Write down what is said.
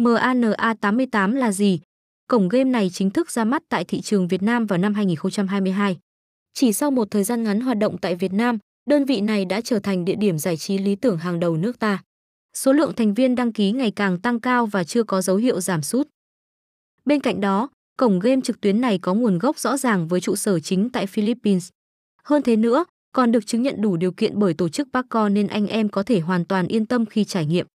MANA88 là gì? Cổng game này chính thức ra mắt tại thị trường Việt Nam vào năm 2022. Chỉ sau một thời gian ngắn hoạt động tại Việt Nam, đơn vị này đã trở thành địa điểm giải trí lý tưởng hàng đầu nước ta. Số lượng thành viên đăng ký ngày càng tăng cao và chưa có dấu hiệu giảm sút. Bên cạnh đó, cổng game trực tuyến này có nguồn gốc rõ ràng với trụ sở chính tại Philippines. Hơn thế nữa, còn được chứng nhận đủ điều kiện bởi tổ chức PAGCOR nên anh em có thể hoàn toàn yên tâm khi trải nghiệm.